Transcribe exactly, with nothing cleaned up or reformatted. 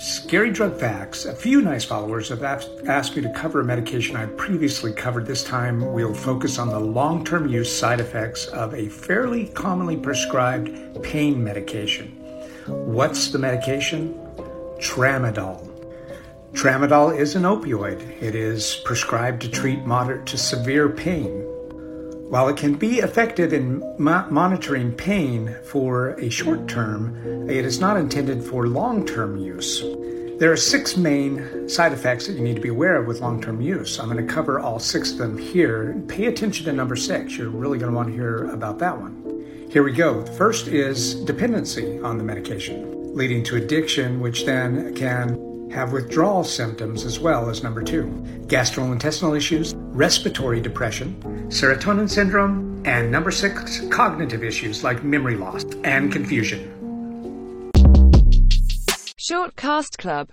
Scary Drug Facts. A few nice followers have asked me to cover a medication I previously covered. This time we'll focus on the long-term use side effects of a fairly commonly prescribed pain medication. What's the medication? Tramadol. Tramadol is an opioid. It is prescribed to treat moderate to severe pain. While it can be effective in mo- monitoring pain for a short term, it is not intended for long-term use. There are six main side effects that you need to be aware of with long-term use. I'm going to cover all six of them here. Pay attention to number six. You're really going to want to hear about that one. Here we go. The first is dependency on the medication, leading to addiction, which then can have withdrawal symptoms as well as number two. Gastrointestinal issues, respiratory depression, serotonin syndrome, and number six, cognitive issues like memory loss and confusion. Short Cast Club.